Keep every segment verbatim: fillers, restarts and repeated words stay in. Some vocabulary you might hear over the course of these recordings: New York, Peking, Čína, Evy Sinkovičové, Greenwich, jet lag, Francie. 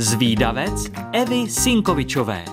Zvídavec Evy Sinkovičové.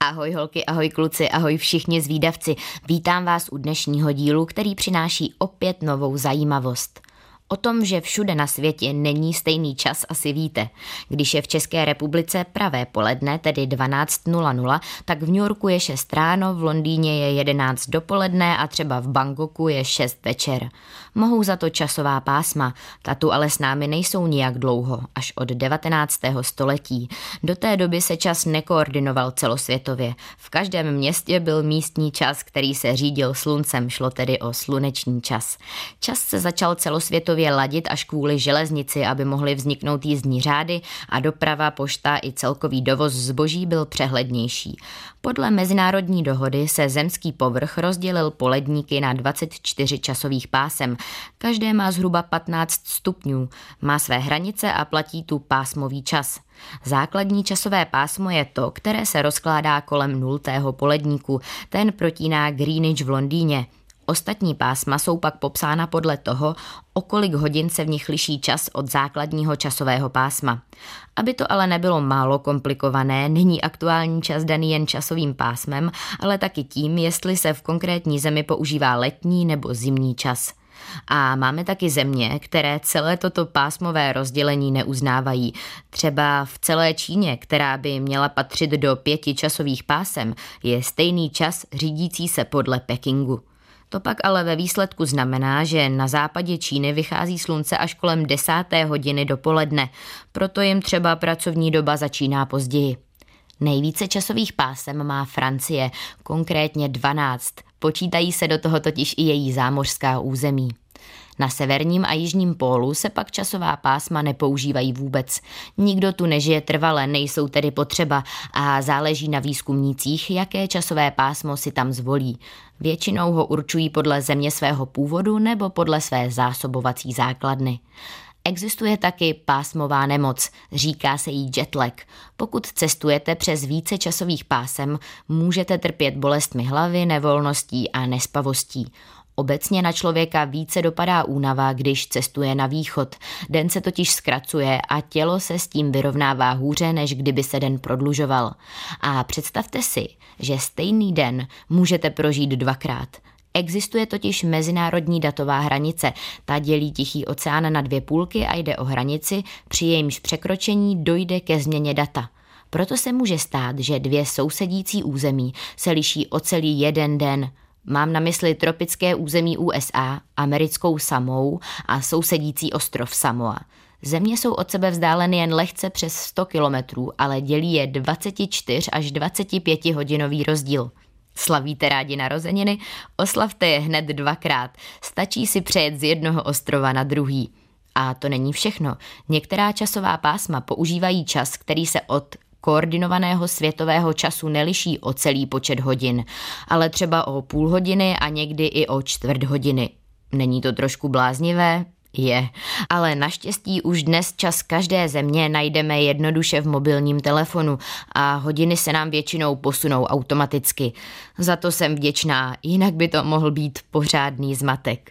Ahoj holky, ahoj kluci, ahoj všichni zvídavci. Vítám vás u dnešního dílu, který přináší opět novou zajímavost. O tom, že všude na světě není stejný čas, asi víte. Když je v České republice pravé poledne, tedy dvanáct nula nula, tak v New Yorku je šest ráno, v Londýně je jedenáct dopoledne a třeba v Bangkoku je šest večer. Mohou za to časová pásma, ta tu ale s námi nejsou nijak dlouho, až od devatenáctého století. Do té doby se čas nekoordinoval celosvětově. V každém městě byl místní čas, který se řídil sluncem, šlo tedy o sluneční čas. Čas se začal celosvětově ladit až kvůli železnici, aby mohly vzniknout jízdní řády a doprava, pošta i celkový dovoz zboží byl přehlednější. Podle mezinárodní dohody se zemský povrch rozdělil po ledníky na dvacet čtyři časových pásem. Každé má zhruba patnáct stupňů, má své hranice a platí tu pásmový čas. Základní časové pásmo je to, které se rozkládá kolem nultého poledníku, ten protíná Greenwich v Londýně. Ostatní pásma jsou pak popsána podle toho, o kolik hodin se v nich liší čas od základního časového pásma. Aby to ale nebylo málo komplikované, není aktuální čas daný jen časovým pásmem, ale taky tím, jestli se v konkrétní zemi používá letní nebo zimní čas. A máme taky země, které celé toto pásmové rozdělení neuznávají. Třeba v celé Číně, která by měla patřit do pěti časových pásem, je stejný čas řídící se podle Pekingu. To pak ale ve výsledku znamená, že na západě Číny vychází slunce až kolem desáté hodiny dopoledne, proto jim třeba pracovní doba začíná později. Nejvíce časových pásem má Francie, konkrétně dvanáct. Počítají se do toho totiž i její zámořská území. Na severním a jižním pólu se pak časová pásma nepoužívají vůbec. Nikdo tu nežije trvale, nejsou tedy potřeba a záleží na výzkumnících, jaké časové pásmo si tam zvolí. Většinou ho určují podle země svého původu nebo podle své zásobovací základny. Existuje taky pásmová nemoc, říká se jí jet lag. Pokud cestujete přes více časových pásem, můžete trpět bolestmi hlavy, nevolností a nespavostí. Obecně na člověka více dopadá únava, když cestuje na východ. Den se totiž zkracuje a tělo se s tím vyrovnává hůře, než kdyby se den prodlužoval. A představte si, že stejný den můžete prožít dvakrát. Existuje totiž mezinárodní datová hranice. Ta dělí Tichý oceán na dvě půlky a jde o hranici, při jejímž překročení dojde ke změně data. Proto se může stát, že dvě sousedící území se liší o celý jeden den. Mám na mysli tropické území U S A, americkou Samou a sousedící ostrov Samoa. Země jsou od sebe vzdáleny jen lehce přes sto kilometrů, ale dělí je dvacet čtyři až dvacet pět hodinový rozdíl. Slavíte rádi narozeniny? Oslavte je hned dvakrát. Stačí si přejet z jednoho ostrova na druhý. A to není všechno. Některá časová pásma používají čas, který se od koordinovaného světového času neliší o celý počet hodin, ale třeba o půl hodiny a někdy i o čtvrt hodiny. Není to trošku bláznivé? Je. Ale naštěstí už dnes čas každé země najdeme jednoduše v mobilním telefonu a hodiny se nám většinou posunou automaticky. Za to jsem vděčná, jinak by to mohl být pořádný zmatek.